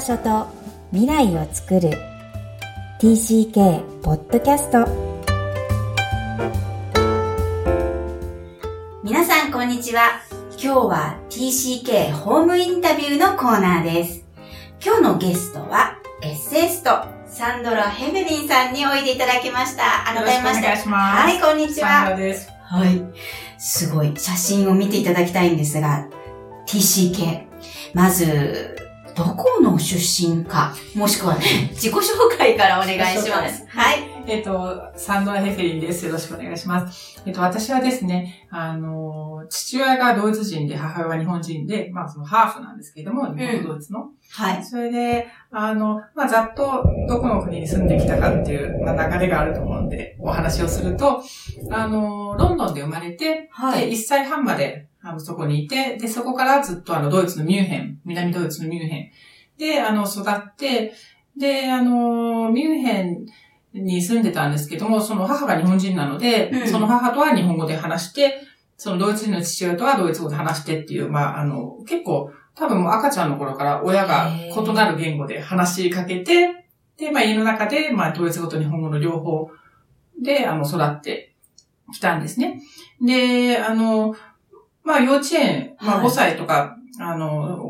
場所と未来をつくる TCK ポッドキャスト。皆さんこんにちは。今日は TCK ホームインタビューのコーナーです。今日のゲストはエッセイストサンドラ・ヘメリンさんにおいでいただきました。改めましてよろしくお願いします。はい、こんにちは、サンドラです。はい、すごい写真を見ていただきたいんですが、 TCK まずどこの出身か、もしくは、ね、自己紹介からお願いします。はい、サンドラ・ヘフェリンです。よろしくお願いします。私はですね、父親がドイツ人で、母親は日本人で、まあ、そのハーフなんですけれども、日本とドイツの。はい。それで、まあ、ざっとどこの国に住んできたかっていう、まあ、流れがあると思うんで、お話をすると、ロンドンで生まれて、はい、で、1歳半まで、そこにいて、で、そこからずっとドイツのミュンヘン、南ドイツのミュンヘンで、育って、で、ミュンヘン、に住んでたんですけども、その母が日本人なので、うん、その母とは日本語で話して、そのドイツ人の父親とはドイツ語で話してっていう、まあ、結構、多分もう赤ちゃんの頃から親が異なる言語で話しかけて、で、まあ、家の中で、まあ、ドイツ語と日本語の両方で、育ってきたんですね。で、まあ、幼稚園、まあ、5歳とか、はい、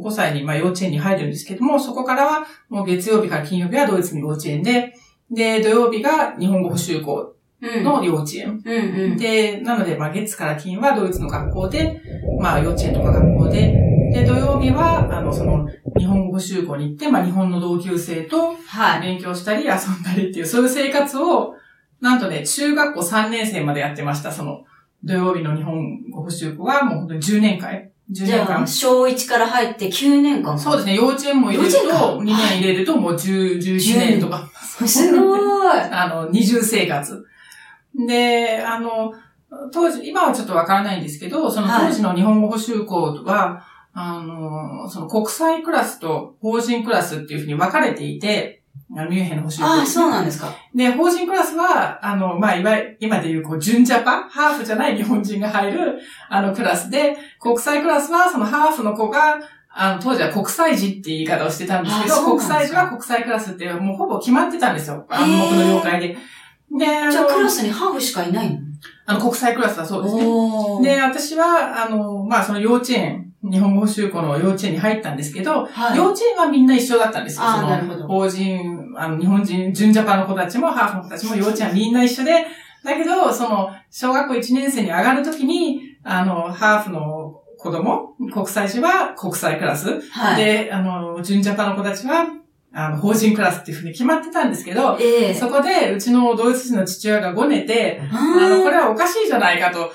5歳に、まあ、幼稚園に入るんですけども、そこからは、もう月曜日から金曜日はドイツの幼稚園で、で、土曜日が日本語補習校の幼稚園。うんうんうん、で、なので、まあ、月から金はドイツの学校で、まあ、幼稚園とか学校で、で、土曜日は、その、日本語補習校に行って、まあ、日本の同級生と、勉強したり遊んだりっていう、そういう生活を、なんとね、中学校3年生までやってました。その、土曜日の日本語補習校は、もう本当に10年間。じゃあ、小1から入って9年間か。そうですね、幼稚園も入れると、2年入れるともう11年とか。すごい。二重生活。で、当時、今はちょっとわからないんですけど、その当時の日本語補習校は、その国際クラスと法人クラスっていうふうに分かれていて、ミュンヘンの補習校。ああ、そうなんですか。で、法人クラスは、まあ、いわゆる、今でいう、こう、純ジャパ、ハーフじゃない日本人が入る、クラスで、国際クラスは、そのハーフの子が、当時は国際児って言い方をしてたんですけど、国際児は国際クラスってもうほぼ決まってたんですよ。僕の業界で。で、じゃあクラスにハーフしかいないの？国際クラスはそうですね。で、私は、まあ、その幼稚園、日本語補習校の幼稚園に入ったんですけど、はい、幼稚園はみんな一緒だったんですよ。その、法人、日本人、純ジャパの子たちも、ハーフの子たちも幼稚園はみんな一緒で、だけど、その、小学校1年生に上がるときに、ハーフの、子供、国際児は国際クラス、はい、で、純ジャパの子たちは、法人クラスっていうふうに決まってたんですけど、そこで、うちのドイツ人の父親がごねて、これはおかしいじゃないかと、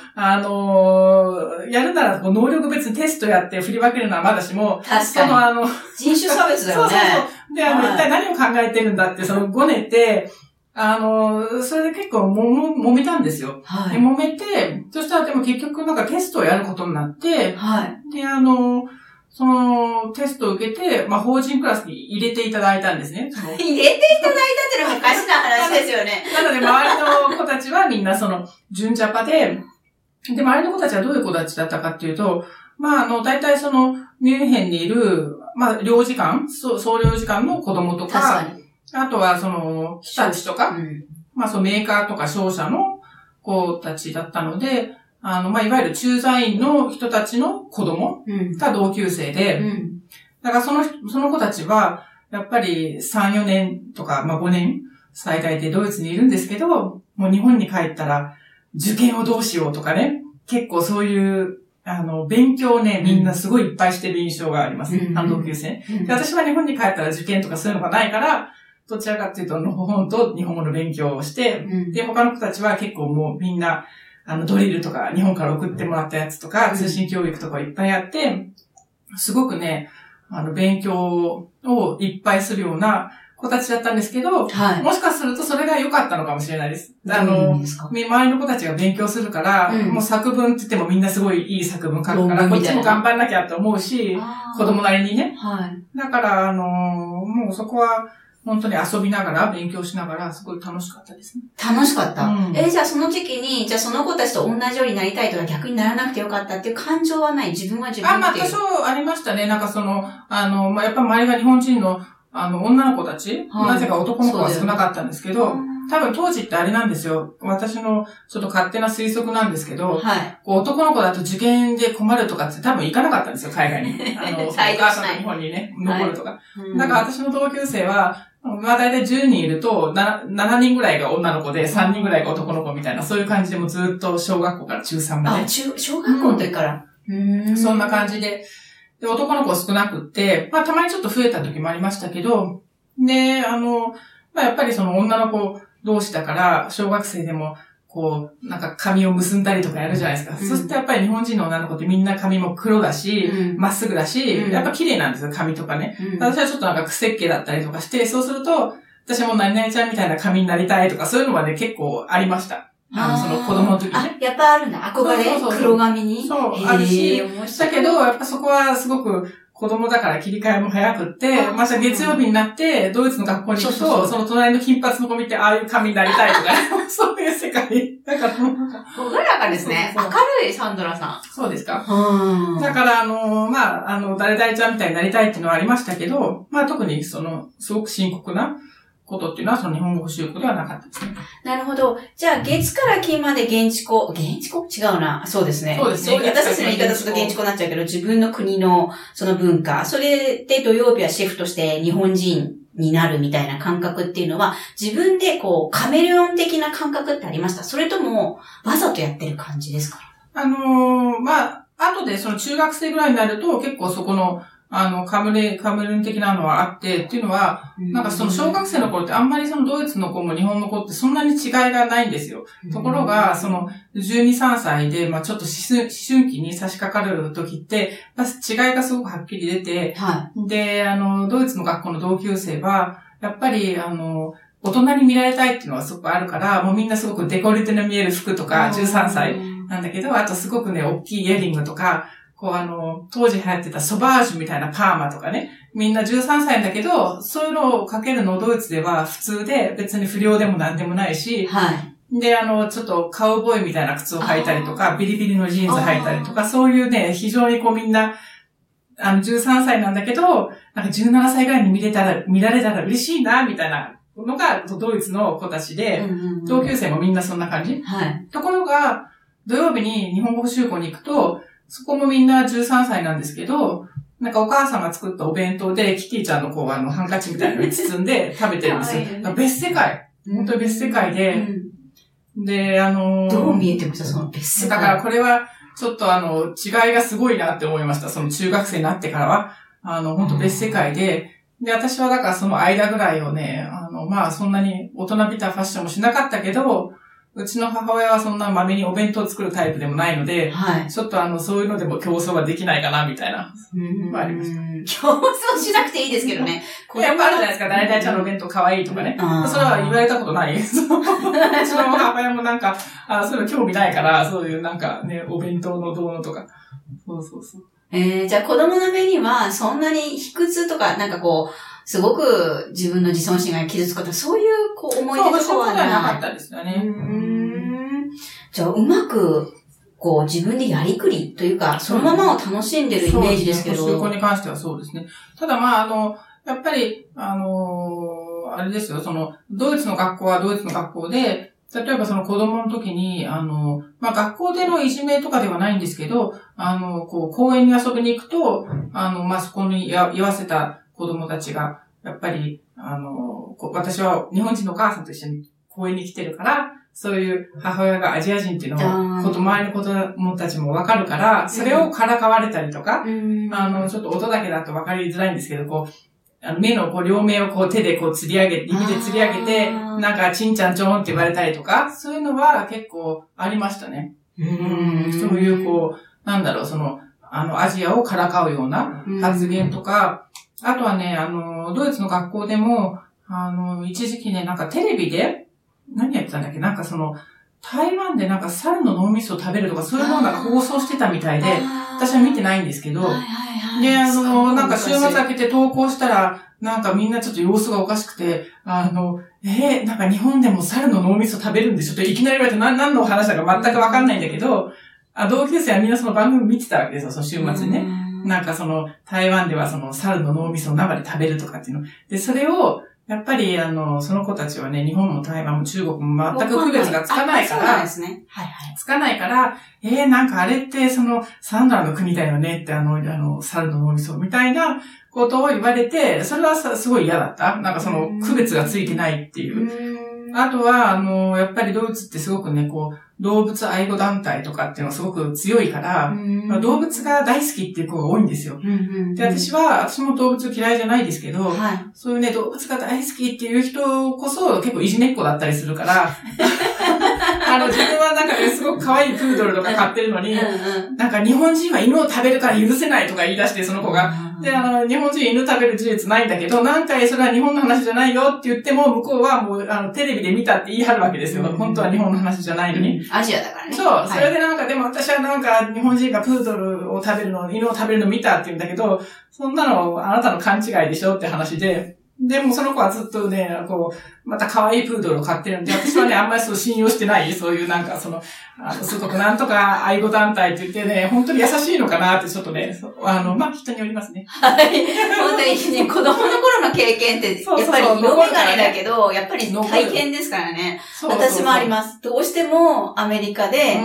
やるなら、能力別テストやって振り分けるのはまだしも、その人種差別だよね。そう。で、一体何を考えてるんだって、そのごねて、それで結構揉めたんですよ。はい、で揉めて、そしたらでも結局なんかテストをやることになって、はい、で、そのテストを受けて、まあ、法人クラスに入れていただいたんですね。入れていただいたってのはおかしな話ですよね。なので、周りの子たちはみんなその、純ジャパで、で、周りの子たちはどういう子たちだったかっていうと、まあ、大体その、ミュンヘンにいる、まあ、領事館、総領事館の子供とか、確かにあとは、その、日立とか、うん、まあ、そのメーカーとか商社の子たちだったので、まあ、いわゆる駐在員の人たちの子供が同級生で、うん、だからその子たちは、やっぱり3、4年とか、まあ、5年、最大でドイツにいるんですけど、もう日本に帰ったら、受験をどうしようとかね、結構そういう、勉強をね、みんなすごいいっぱいしてる印象があります。うん、同級生、うんで。私は日本に帰ったら受験とかそういうのがないから、どちらかっていうと、本と日本語の勉強をして、うん、で、他の子たちは結構もうみんな、ドリルとか、日本から送ってもらったやつとか、通信教育とかいっぱいやって、すごくね、勉強をいっぱいするような子たちだったんですけど、はい、もしかするとそれが良かったのかもしれないです。周りの子たちが勉強するから、うん、もう作文って言ってもみんなすごいいい作文書くから、こっちも頑張んなきゃと思うし、子供なりにね。はい、だから、もうそこは、本当に遊びながら、勉強しながら、すごい楽しかったですね。楽しかった、うん、じゃあその時期に、じゃあその子たちと同じようになりたいとか逆にならなくてよかったっていう感情はない？自分は自分っていう。まあ、多少ありましたね。なんかその、まあ、やっぱ周りが日本人の、女の子たち、はい、なぜか男の子は少なかったんですけど、多分当時ってあれなんですよ。私のちょっと勝手な推測なんですけど、はい、こう男の子だと受験で困るとかって多分行かなかったんですよ、海外に。お母さんの方にね、残るとか。はい、だから私の同級生は、まあ大体10人いると、7人ぐらいが女の子で、3人ぐらいが男の子みたいな、そういう感じでもずっと小学校から中3まで。あ、小学校の時から。そんな感じで。で、男の子少なくって、まあたまにちょっと増えた時もありましたけど、で、まあやっぱりその女の子同士だから、小学生でも、こう、なんか髪を結んだりとかやるじゃないですか。うん、そしてやっぱり日本人の女の子ってみんな髪も黒だし、まっすぐだし、やっぱ綺麗なんですよ、髪とかね。私はちょっとなんか癖っ気だったりとかして、そうすると、私も何々ちゃんみたいな髪になりたいとか、そういうのはね、結構ありました。その子供の時に、ね。あ、やっぱあるんだ。憧れ、黒髪に。そう、あるし。だけど、やっぱそこはすごく、子供だから切り替えも早くって、また月曜日になって、ドイツの学校に行くと、その隣の金髪の子見て、ああいう髪になりたいとか、そういう世界。だから、ほがらかですね。そうそうそう、明るいサンドラさん。そうですか。だから、まあ、誰々ちゃんみたいになりたいっていうのはありましたけど、まあ特に、すごく深刻なことっていうのは、その日本語習得ではなかったですね。なるほど。じゃあ、月から金まで現地校違うな。そうですね。そうですね。私たちの言い方すると現地校になっちゃうけど、自分の国のその文化、それで土曜日はシェフとして日本人になるみたいな感覚っていうのは、自分でこう、カメレオン的な感覚ってありました？それとも、わざとやってる感じですか？まあ、後でその中学生ぐらいになると、結構そこの、カムレン的なのはあって、っていうのは、なんかその小学生の頃ってあんまりそのドイツの子も日本の子ってそんなに違いがないんですよ。ところが、その12、3歳で、まあちょっと思春期に差し掛かる時って、違いがすごくはっきり出て、はい、で、ドイツの学校の同級生は、やっぱり、大人に見られたいっていうのはすごくあるから、もうみんなすごくデコルテの見える服とか、13歳なんだけど、あとすごくね、大きいイヤリングとか、こう当時流行ってたソバージュみたいなパーマとかね。みんな13歳だけど、そういうのをかけるのをドイツでは普通で、別に不良でもなんでもないし、はい、で、ちょっとカウボーイみたいな靴を履いたりとか、ビリビリのジーンズ履いたりとか、そういうね、非常にこうみんな、13歳なんだけど、なんか17歳ぐらいに見られたら嬉しいな、みたいなのがドイツの子たちで、同級生もみんなそんな感じ。はい、ところが、土曜日に日本語補習校に行くと、そこもみんな13歳なんですけど、なんかお母さんが作ったお弁当でキティちゃんのこうハンカチみたいなのに包んで食べてるんですよ。別世界。本当に別世界で。で、どう見えてました？その別世界。だからこれは、ちょっと違いがすごいなって思いました。その中学生になってからは。本当別世界で。で、私はだからその間ぐらいをね、まあそんなに大人びたファッションもしなかったけど、うちの母親はそんなまめにお弁当を作るタイプでもないので、はい、ちょっとそういうのでも競争はできないかな、みたいな。まあありました。競争しなくていいですけどね。やっぱあるじゃないですか。誰々ちゃんのお弁当可愛いとかね。それは言われたことない。うちの母親もなんか、そういうの興味ないから、そういうなんかね、お弁当のどうのとか。そうそうそう。じゃあ子供の目にはそんなに卑屈とか、なんかこう、すごく自分の自尊心が傷つくとか、そういうこう思い出とかはなかったですよね。じゃあうまくこう自分でやりくりというか、そのままを楽しんでるイメージですけど。そうですね。補習校に関してはそうですね。ただまあやっぱりあれですよ。ドイツの学校はドイツの学校で、例えばその子供の時にまあ、学校でのいじめとかではないんですけど、こう公園に遊びに行くとまあ、そこに居合わせた子供たちが、やっぱり、私は日本人のお母さんと一緒に公園に来てるから、そういう母親がアジア人っていうのを、周りの子供たちもわかるから、それをからかわれたりとか、ちょっと音だけだとわかりづらいんですけど、こう、目のこう両目をこう手でこう釣り上げて、指で釣り上げて、なんかちんちゃんちょんって言われたりとか、そういうのは結構ありましたね。そういうこう、なんだろう、アジアをからかうような発言とか、あとはね、ドイツの学校でも、一時期ね、なんかテレビで、何やってたんだっけ、なんか台湾でなんか猿の脳みそを食べるとか、そういうのが放送してたみたいで、私は見てないんですけど、で、なんか週末明けて投稿したら、なんかみんなちょっと様子がおかしくて、なんか日本でも猿の脳みそ食べるんでしょといきなり言われて、何の話だか全くわかんないんだけど、同級生はみんなその番組見てたわけですよ、その週末にね。なんかその台湾ではその猿の脳みそを生で食べるとかっていうの。で、それを、やっぱりその子たちはね、日本も台湾も中国も全く区別がつかないから、そうなんですね。はいはい。つかないから、なんかあれってそのサンダーの国だよねって猿の脳みそみたいなことを言われて、それはすごい嫌だった。なんかその区別がついてないっていう。あとは、やっぱりドイツってすごくね、こう、動物愛護団体とかっていうのがすごく強いから、まあ、動物が大好きっていう子が多いんですよ。うんうんうん、で、私も動物嫌いじゃないですけど、はい、そういうね、動物が大好きっていう人こそ結構いじめっ子だったりするから、自分はなんかね、すごく可愛いプードルとか飼ってるのに、なんか日本人は犬を食べるから許せないとか言い出して、その子が。で、日本人犬食べる事実ないんだけど、何回それは日本の話じゃないよって言っても、向こうはもう、テレビで見たって言い張るわけですよ。本当は日本の話じゃないのに。アジアだからね。そう。それでなんか、はい、でも私はなんか、日本人がプードルを食べるの、犬を食べるの見たって言うんだけど、そんなのあなたの勘違いでしょって話で、でもその子はずっとね、こう、また可愛いプードルを飼ってるんで、私はね、あんまりそう信用してない、そういうなんかすごくなんとか愛護団体って言ってね、本当に優しいのかなってちょっとね、まあ、人によりますね。はい。本当にね、子供の頃の経験って、やっぱり色眼鏡だけど、そうそうそう、やっぱり体験ですからね。私もあります。どうしてもアメリカで、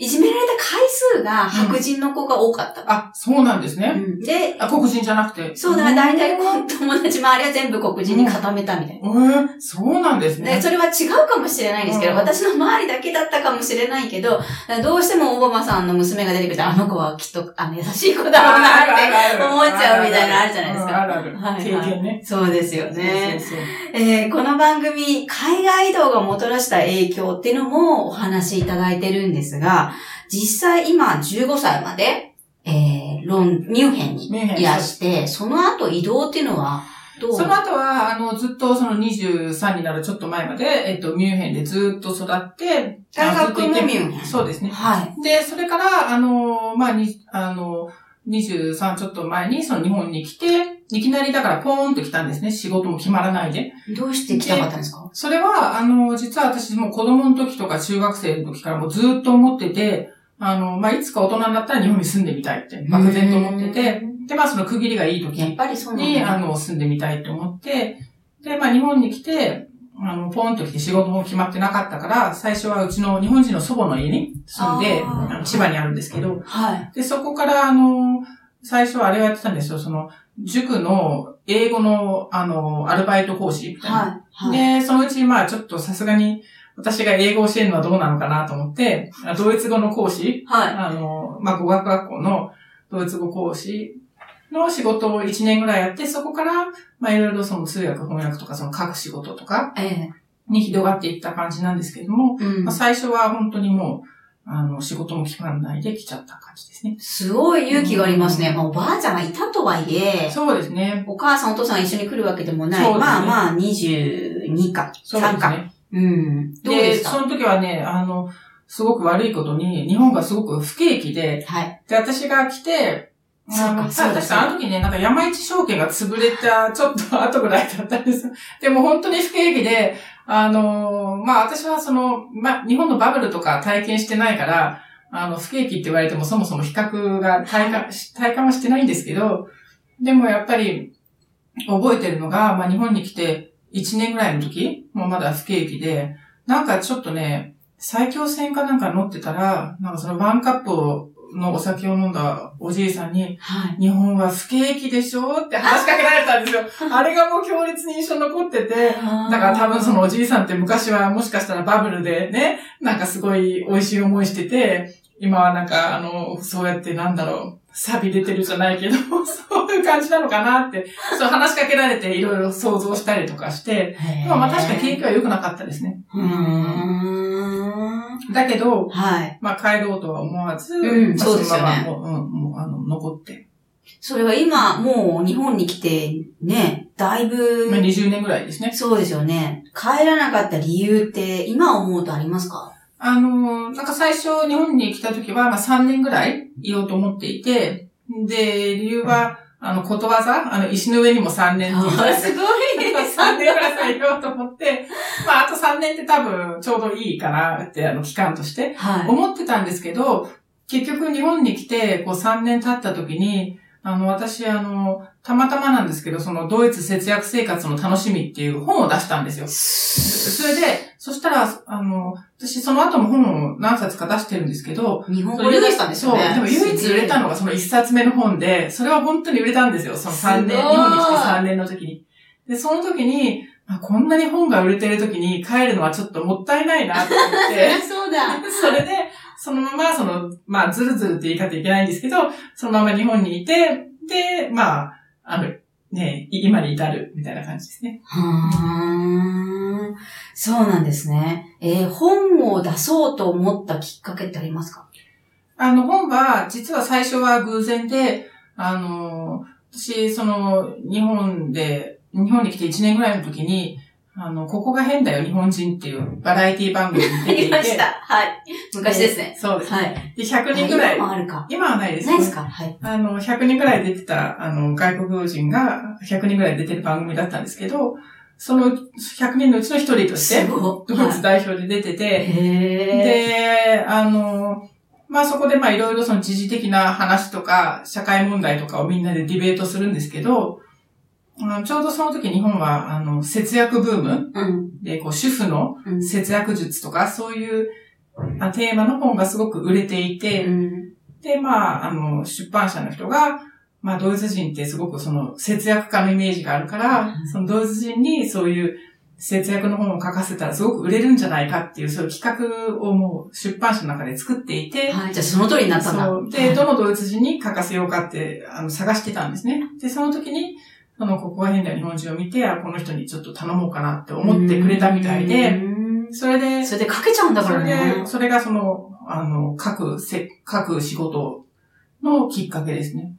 いじめられた回数が白人の子が多かった。あ、そうなんですね。で、黒人じゃなくて。そうだ、大体友達周りは全部黒人に固めたみたいな。そうなんですね。それは違うかもしれないですけど、私の周りだけだったかもしれないけど、どうしてもオバマさんの娘が出てくると、あの子はきっと優しい子だろうなって思っちゃうみたいなのあるじゃないですか。あるある。経験ね。そうですよね。この番組、海外移動がもたらした影響っていうのもお話しいただいてるんですが、実際今15歳まで、ミュンヘンにいらして、その後移動っていうのはどう？その後は、ずっとその23になるちょっと前まで、ミュンヘンでずっと育って、大学もミュンヘン。そうですね。はい。で、それから、まあ、23ちょっと前にその日本に来て、いきなりだからポーンと来たんですね。仕事も決まらないで。どうして来たかったんですか？それは、実は私も子供の時とか中学生の時からもうずっと思ってて、まあ、いつか大人になったら日本に住んでみたいって、漠然と思ってて、で、まあ、その区切りがいい時に、やっぱりそうなんだね、住んでみたいと思って、で、まあ、日本に来て、ポーンと来て仕事も決まってなかったから、最初はうちの日本人の祖母の家に住んで、千葉にあるんですけど、はい、で、そこから、最初はあれをやってたんですよ、塾の英語の、アルバイト講師みたいな。はいはい、で、そのうち、まあちょっとさすがに、私が英語を教えるのはどうなのかなと思って、ドイツ語の講師、はい、まあ語学学校のドイツ語講師の仕事を1年ぐらいやって、そこから、まあいろいろその通訳、翻訳とか、その書く仕事とか、に広がっていった感じなんですけれども、まあ、最初は本当にもう、仕事も決まらないで来ちゃった感じですね。すごい勇気がありますね。まあ、おばあちゃんがいたとはいえ。そうですね。お母さんお父さん一緒に来るわけでもない。そうですね、まあまあ、22か、3か。ね、どうでした？その時はね、すごく悪いことに、日本がすごく不景気で、はい。で、私が来て、確かあの時ね、なんか山一証券が潰れたちょっと後ぐらいだったんですよ。でも本当に不景気で、まあ、私はまあ、日本のバブルとか体験してないから、不景気って言われてもそもそも比較が体感はしてないんですけど、でもやっぱり覚えてるのが、まあ、日本に来て1年ぐらいの時、もうまだ不景気で、なんかちょっとね、埼京線かなんか乗ってたら、なんかそのワンカップをのお酒を飲んだおじいさんに、はい、日本は不景気でしょって話しかけられたんですよ。あれがもう強烈に印象に残ってて、だから多分そのおじいさんって昔はもしかしたらバブルでね、なんかすごい美味しい思いしてて、今はなんかそうやってなんだろう、錆び出てるじゃないけど、そういう感じなのかなって、そう話しかけられていろいろ想像したりとかして、まあ確か景気は良くなかったですね。だけど、はい、まあ帰ろうとは思わず、そうですよね。もう残って。それは今、もう日本に来てね、だいぶ。20年ぐらいですね。そうですよね。帰らなかった理由って今思うとありますか？なんか最初日本に来た時は、まあ3年ぐらいいようと思っていて、で、理由は、ことわざ、石の上にも3年っていう。すごいね。3年ぐらいいようと思って、まあ、あと3年って多分ちょうどいいかなって、期間として、思ってたんですけど、結局日本に来て、こう3年経った時に、私、たまたまなんですけど、その、ドイツ節約生活の楽しみっていう本を出したんですよ。それで、そしたら、私、その後も本を何冊か出してるんですけど、日本語で出したんですよね。そう、でも唯一売れたのがその1冊目の本で、それは本当に売れたんですよ。その3年、日本に来て3年の時に。で、その時に、こんなに本が売れてる時に帰るのはちょっともったいないなって思って。そうだ。それで、そのまま、まあ、ずるずるって言い方いけないんですけど、そのまま日本にいて、で、まあ、ね、今に至るみたいな感じですね。そうなんですね。本を出そうと思ったきっかけってありますか？本は、実は最初は偶然で、私、日本に来て1年ぐらいの時に、ここが変だよ、日本人っていうバラエティ番組に出ていて。ありました。はい。昔ですね。そうです。はい。で、100人ぐらい。今はあるか。今はないですね。ないですか。はい。100人ぐらい出てた、外国人が100人ぐらい出てる番組だったんですけど、その100人のうちの1人として、ドイツ代表で出てて、はい、で、まあそこでまあいろいろその時事的な話とか、社会問題とかをみんなでディベートするんですけど、ちょうどその時日本は、節約ブーム、うん、で、こう、主婦の節約術とか、そういう、テーマの本がすごく売れていて、うん、で、まあ、出版社の人が、まあ、ドイツ人ってすごくその、節約家のイメージがあるから、うん、そのドイツ人にそういう節約の本を書かせたらすごく売れるんじゃないかっていう、そういう企画をもう出版社の中で作っていて、はい、じゃあその通りになったんだ。そう。で、どのドイツ人に書かせようかって、探してたんですね。で、その時に、ここが変だよ日本人を見て、この人にちょっと頼もうかなって思ってくれたみたいで、それで書けちゃうんだからね。それが書く仕事のきっかけですね。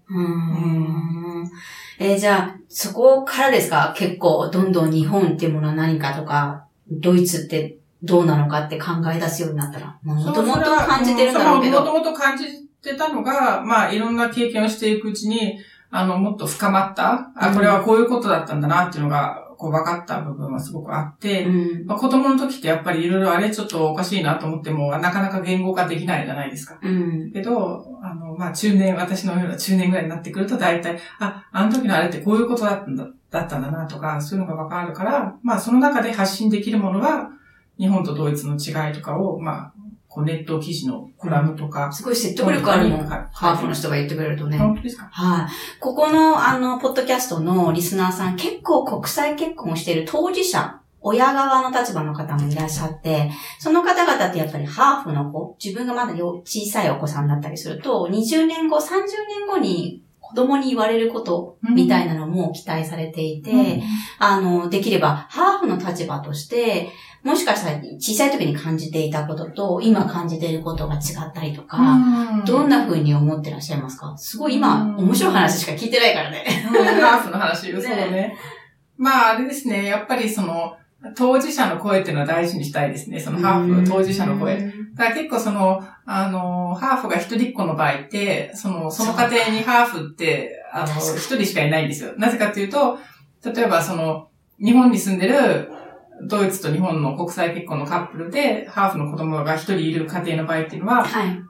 じゃあ、そこからですか？結構、どんどん日本っていうものは何かとか、ドイツってどうなのかって考え出すようになったら、もともと感じてるんだろうけど。もともと感じてたのが、まあ、いろんな経験をしていくうちに、もっと深まった、これはこういうことだったんだなっていうのが、こう分かった部分はすごくあって、うん、まあ、子供の時ってやっぱりいろいろあれちょっとおかしいなと思っても、なかなか言語化できないじゃないですか。うん、けど、まあ、私のような中年ぐらいになってくると大体、あの時のあれってこういうことだったんだなとか、そういうのが分かるから、まあ、その中で発信できるものは、日本とドイツの違いとかを、まあ、こうネット記事のコラムとか。すごい説得力あるもん。ハーフの人が言ってくれるとね。本当ですか？はい、ここの、ポッドキャストのリスナーさん、結構国際結婚をしている当事者、親側の立場の方もいらっしゃって、その方々ってやっぱりハーフの子、自分がまだ小さいお子さんだったりすると、20年後、30年後に、子供に言われることみたいなのも期待されていて、うん、できればハーフの立場として、もしかしたら小さい時に感じていたことと、今感じていることが違ったりとか、うん、どんな風に思ってらっしゃいますか？すごい今、うん、面白い話しか聞いてないからね。ハーフの話よ、そうね。まあ、あれですね、やっぱり当事者の声っていうのは大事にしたいですね。ハーフの当事者の声。だから結構ハーフが一人っ子の場合って、その家庭にハーフって、一人しかいないんですよ。なぜかというと、例えば日本に住んでる、ドイツと日本の国際結婚のカップルで、ハーフの子供が一人いる家庭の場合っていうのは、はい、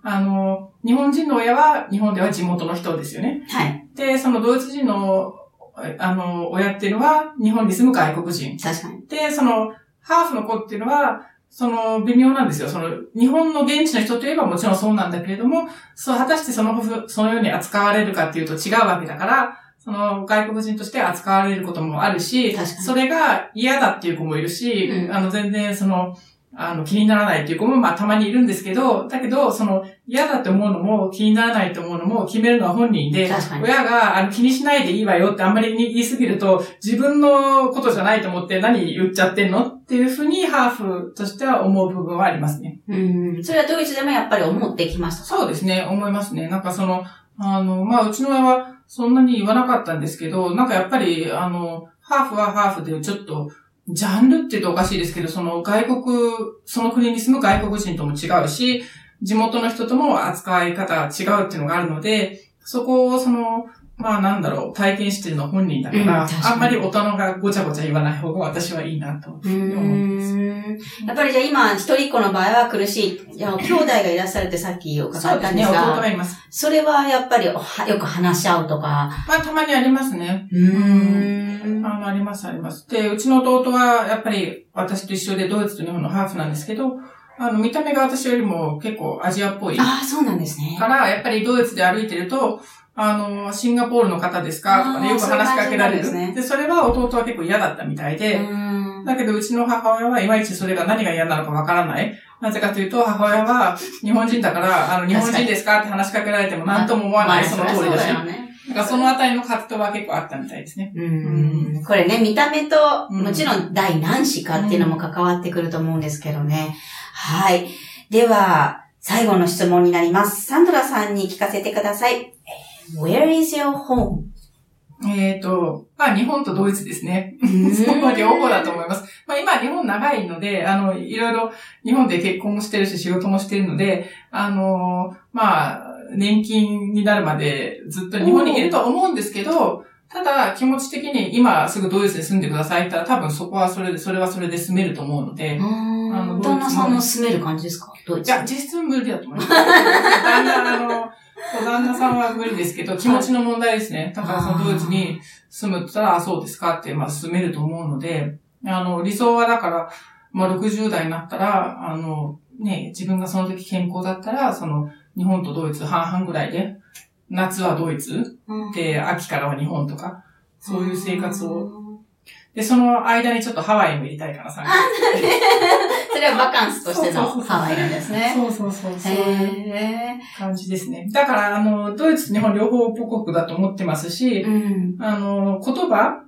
日本人の親は、日本では地元の人ですよね。はい、で、ドイツ人の、親っていうのは、日本に住む外国人。確かに。で、ハーフの子っていうのは、微妙なんですよ。日本の現地の人といえばもちろんそうなんだけれども、果たしてそのように扱われるかっていうと違うわけだから、外国人として扱われることもあるし、それが嫌だっていう子もいるし、うん、全然気にならないっていう子もまあたまにいるんですけど、だけど嫌だって思うのも気にならないと思うのも決めるのは本人で、親が気にしないでいいわよってあんまり言いすぎると自分のことじゃないと思って何言っちゃってんのっていうふうにハーフとしては思う部分はありますね。うん、それはドイツでもやっぱり思ってきましたか？そうですね、思いますね。なんかまあうちの親はそんなに言わなかったんですけど、なんかやっぱりハーフはハーフでちょっとジャンルって言うとおかしいですけど、その国に住む外国人とも違うし、地元の人とも扱い方が違うっていうのがあるので、そこをまあなんだろう、体験してるのは本人だから、うん、あんまり大人がごちゃごちゃ言わない方が私はいいなと思ってます。やっぱりじゃあ今、一人っ子の場合は苦しい。いや、兄弟がいらっしゃるってさっきお伺いしたんですが。そうですね、弟がいます。それはやっぱりよく話し合うとか。まあ、たまにありますね。あります、あります。で、うちの弟は、やっぱり私と一緒でドイツと日本のハーフなんですけど、見た目が私よりも結構アジアっぽい。ああ、そうなんですね。から、やっぱりドイツで歩いてると、シンガポールの方ですかとかね、よく話しかけられる。で、それは弟は結構嫌だったみたいで、だけどうちの母親はいまいちそれが何が嫌なのかわからない。なぜかというと、母親は日本人だから、日本人ですかって話しかけられても何とも思わない、その通りだし。だからそのあたりの葛藤は結構あったみたいですね。これね、見た目と、もちろん第何子かっていうのも関わってくると思うんですけどね。はい。では、最後の質問になります。サンドラさんに聞かせてください。Where is your home? まあ日本とドイツですね。そこは両方だと思います。まあ今日本長いので、いろいろ日本で結婚もしてるし仕事もしてるので、まあ年金になるまでずっと日本にいるとは思うんですけど、ただ気持ち的に今すぐドイツで住んでくださいって言ったら多分そこはそれはそれで住めると思うので、旦那さんも住める感じですか？ドイツ。いや、実質無理だと思います。旦那旦那さんは無理ですけど、気持ちの問題ですね。だからそのドイツに住むって言ったら、そうですかって、まあ住めると思うので、理想はだから、まあ60代になったら、ね、自分がその時健康だったら、日本とドイツ半々ぐらいで、夏はドイツ、で、秋からは日本とか、そういう生活を、で、その間にちょっとハワイも入れたいかな、3回。それはバカンスとしてのハワイなんですね。そうそうそう。そういう感じですね。だから、ドイツ、日本両方母国だと思ってますし、言葉、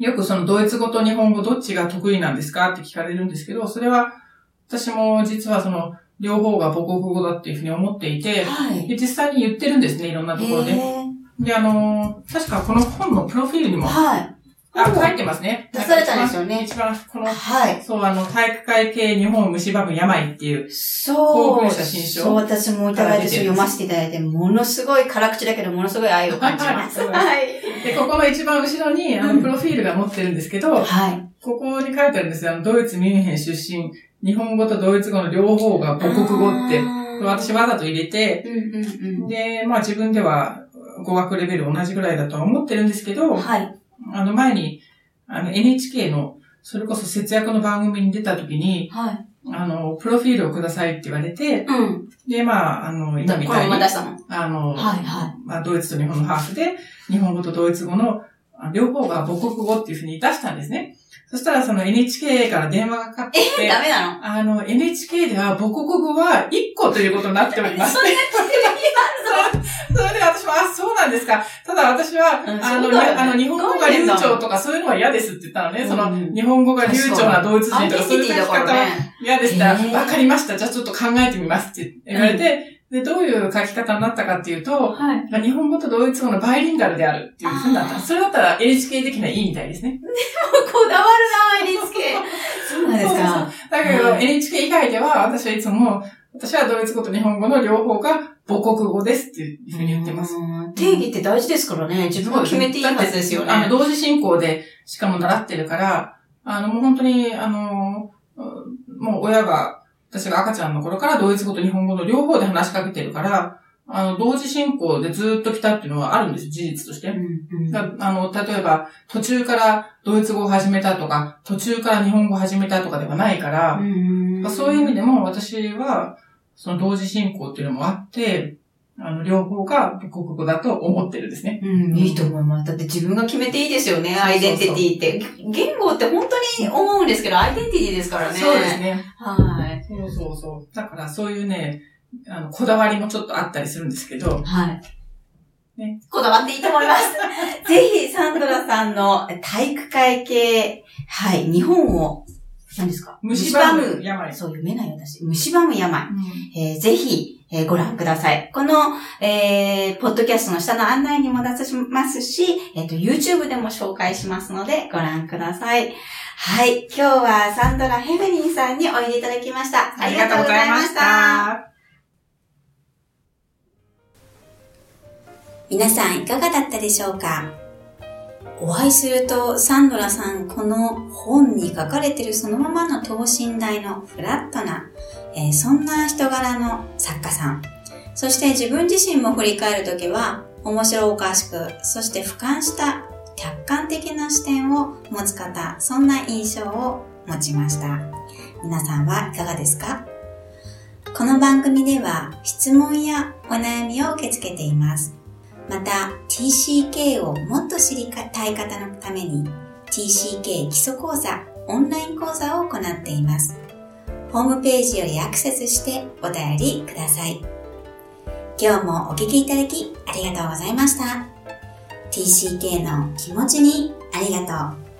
よくドイツ語と日本語どっちが得意なんですかって聞かれるんですけど、それは、私も実は両方が母国語だっていうふうに思っていて、で実際に言ってるんですね、いろんなところで。で、確かこの本のプロフィールにも、書いてますね。出されたんですよね。一番、そう、体育会系日本蝕む病っていう、高級写真書。そう、私もいただいて、読ませていただいて、ものすごい辛口だけど、ものすごい愛を感じます。はい。で、ここの一番後ろに、プロフィールが載ってるんですけど、ここに書いてあるんですよ。ドイツ・ミュンヘン出身、日本語とドイツ語の両方が母国語って、私わざと入れて、で、まあ自分では語学レベル同じぐらいだとは思ってるんですけど、前に、NHK の、それこそ節約の番組に出た時に、プロフィールをくださいって言われて、で、まあ、今みたいに、まあ、ドイツと日本のハーフで、日本語とドイツ語の、両方が母国語っていうふうに出したんですね。そしたら、NHK から電話がかかってきて、ダメなの？NHK では母国語は1個ということになっております。それで私も、そうなんですか。ただ私は、日本語が流暢とかそういうのは嫌ですって言ったのね。日本語が流暢なドイツ人とかそういう書き方は嫌でした。わかりました。じゃあちょっと考えてみますって言われて、で、どういう書き方になったかっていうと、日本語とドイツ語のバイリンガルであるっていうふうになった。それだったら NHK 的にはいいみたいですね。でも、こだわるな、NHK。そうなんですか。だけど、NHK 以外では私はいつも、私はドイツ語と日本語の両方が母国語ですっていうふうに言ってます。定義って大事ですからね。自分が決めていいはずですよね。同時進行でしかも習ってるから、もう本当に、もう親が、私が赤ちゃんの頃からドイツ語と日本語の両方で話しかけてるから、同時進行でずっと来たっていうのはあるんですよ、事実として。例えば、途中からドイツ語を始めたとか、途中から日本語を始めたとかではないから、そういう意味でも私は、同時進行っていうのもあって、両方が母国語だと思ってるんですね。いいと思います。だって自分が決めていいですよね、アイデンティティって。言語って本当に思うんですけど、アイデンティティですからね。そうですね。はい。そうそうそう。だからそういうね、こだわりもちょっとあったりするんですけど。ね、こだわっていいと思います。ぜひ、サンドラさんの体育会系、日本を、何ですか？蝕む病。そう、読めない私。蝕む病。ぜひ、ご覧ください。この、ポッドキャストの下の案内にも出しますし、YouTube でも紹介しますので、ご覧ください。はい。今日はサンドラ・ヘフェリンさんにおいでいただきました。ありがとうございました。皆さん、いかがだったでしょうか？お会いするとサンドラさん、この本に書かれてるそのままの等身大のフラットな、そんな人柄の作家さん、そして自分自身も振り返るときは面白おかしく、そして俯瞰した客観的な視点を持つ方、そんな印象を持ちました。皆さんはいかがですか？この番組では質問やお悩みを受け付けています。また TCK をもっと知りたい方のために TCK 基礎講座、オンライン講座を行っています。ホームページよりアクセスしてお便りください。今日もお聞きいただきありがとうございました。 TCK の気持ちにありがとう。